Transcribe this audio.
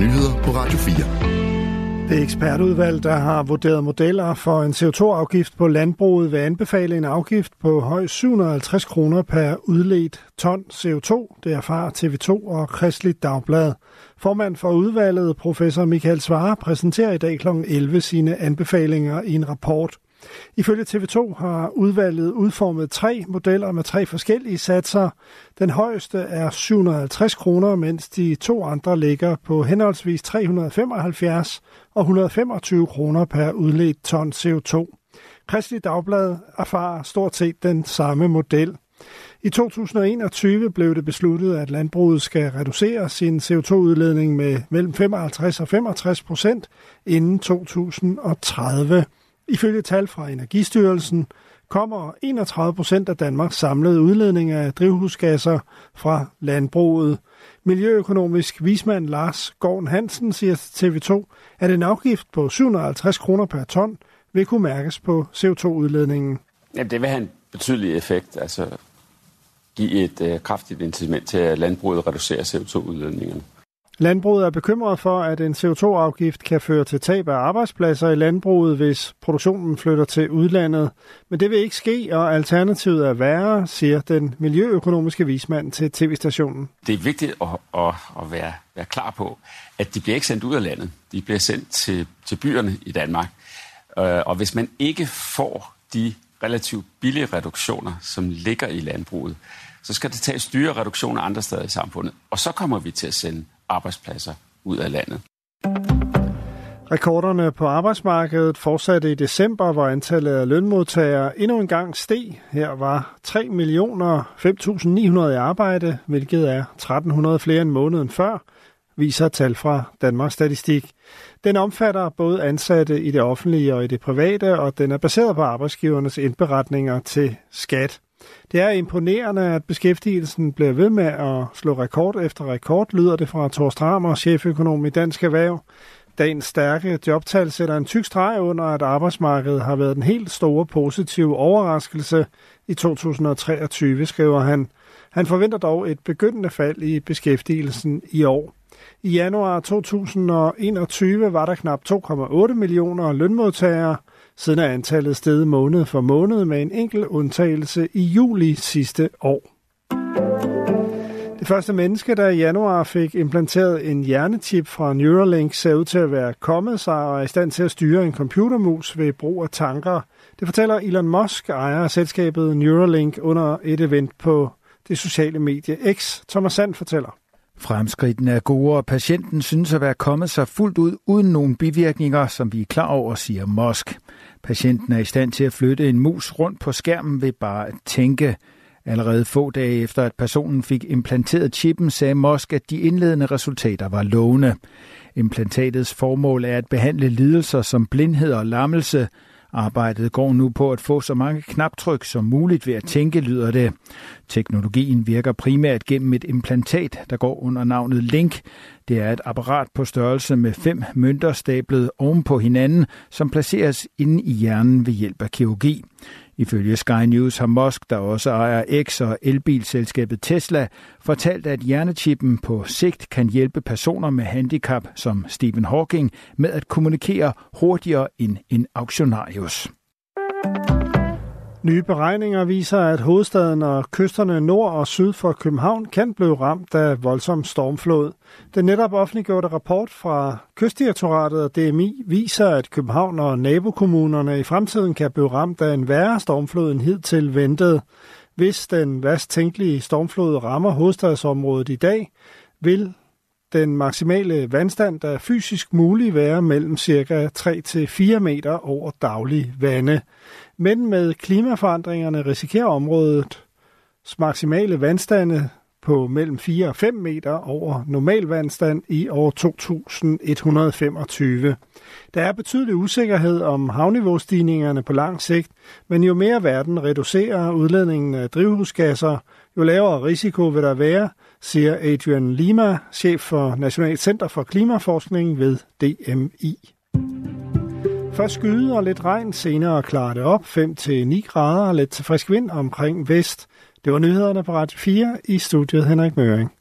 nyheder på Radio 4. Det ekspertudvalg, der har vurderet modeller for en CO2-afgift på landbruget, vil anbefale en afgift på højst 750 kroner per udledt ton CO2. Det erfarer TV2 og Kristeligt Dagblad. Formand for udvalget, professor Michael Svare, præsenterer i dag kl. 11 sine anbefalinger i en rapport. Ifølge TV2 har udvalget udformet 3 modeller med 3 forskellige satser. Den højeste er 750 kroner, mens de 2 andre ligger på henholdsvis 375 og 125 kroner per udledt ton CO2. Kristeligt Dagblad erfarer stort set den samme model. I 2021 blev det besluttet, at landbruget skal reducere sin CO2-udledning med mellem 55% og 65% inden 2030. Ifølge tal fra Energistyrelsen kommer 31% af Danmarks samlede udledning af drivhusgasser fra landbruget. Miljøøkonomisk vismand Lars Gård Hansen siger til TV2, at en afgift på 750 kroner per ton vil kunne mærkes på CO2-udledningen. Jamen, det vil have en betydelig effekt, altså give et kraftigt incitament til, at landbruget reducerer CO2-udledningerne. Landbruget er bekymret for, at en CO2-afgift kan føre til tab af arbejdspladser i landbruget, hvis produktionen flytter til udlandet. Men det vil ikke ske, og alternativet er værre, siger den miljøøkonomiske vismand til tv-stationen. Det er vigtigt at være klar på, at de bliver ikke sendt ud af landet. De bliver sendt til byerne i Danmark. Og hvis man ikke får de relativt billige reduktioner, som ligger i landbruget, så skal det tages dyre reduktioner andre steder i samfundet. Og så kommer vi til at sende arbejdspladser ud af landet. Rekorderne på arbejdsmarkedet fortsatte i december, hvor antallet af lønmodtagere endnu en gang steg. Her var 3.5.900 i arbejde, hvilket er 1.300 flere end måneden før, viser tal fra Danmarks Statistik. Den omfatter både ansatte i det offentlige og i det private, og den er baseret på arbejdsgivernes indberetninger til skat. Det er imponerende, at beskæftigelsen bliver ved med at slå rekord efter rekord, lyder det fra Thor Strammer, cheføkonom i Dansk Erhverv. Dagens stærke jobtal sætter en tyk streg under, at arbejdsmarkedet har været den helt store positive overraskelse i 2023, skriver han. Han forventer dog et begyndende fald i beskæftigelsen i år. I januar 2021 var der knap 2,8 millioner lønmodtagere. Siden er antallet steget måned for måned med en enkelt undtagelse i juli sidste år. Det første menneske, der i januar fik implanteret en hjernechip fra Neuralink, ser ud til at være kommet sig og er i stand til at styre en computermus ved brug af tanker. Det fortæller Elon Musk, ejer af selskabet Neuralink, under et event på det sociale medie X. Thomas Sand fortæller. Fremskridtene er gode, og patienten synes at være kommet sig fuldt ud uden nogen bivirkninger, som vi er klar over, siger Musk. Patienten er i stand til at flytte en mus rundt på skærmen ved bare at tænke. Allerede få dage efter, at personen fik implanteret chippen, sagde Musk, at de indledende resultater var lovende. Implantatets formål er at behandle lidelser som blindhed og lammelse. Arbejdet går nu på at få så mange knaptryk som muligt ved at tænke, lyder det. Teknologien virker primært gennem et implantat, der går under navnet Link. Det er et apparat på størrelse med 5 mønter stablet oven på hinanden, som placeres inde i hjernen ved hjælp af kirurgi. Ifølge Sky News har Musk, der også ejer X og elbilselskabet Tesla, fortalt, at hjernechippen på sigt kan hjælpe personer med handicap som Stephen Hawking med at kommunikere hurtigere end en auktionarius. Nye beregninger viser, at hovedstaden og kysterne nord og syd for København kan blive ramt af voldsom stormflod. Den netop offentliggjorte rapport fra Kystdirektoratet og DMI viser, at København og nabokommunerne i fremtiden kan blive ramt af en værre stormflod end hidtil ventet. Hvis den værst tænkelige stormflod rammer hovedstadsområdet i dag, vil den maksimale vandstand, der er fysisk mulig, være mellem ca. 3-4 meter over daglig vande. Men med klimaforandringerne risikerer områdets maksimale vandstande på mellem 4 og 5 meter over normal vandstand i år 2125. Der er betydelig usikkerhed om havniveaustigningerne på lang sigt, men jo mere verden reducerer udledningen af drivhusgasser, jo lavere risiko vil der være, siger Adrian Lima, chef for Nationalt Center for Klimaforskning ved DMI. Først skyde og lidt regn, senere klarer det op, 5-9 grader og lidt til frisk vind omkring vest. Det var nyhederne på Radio 4, i studiet Henrik Møring.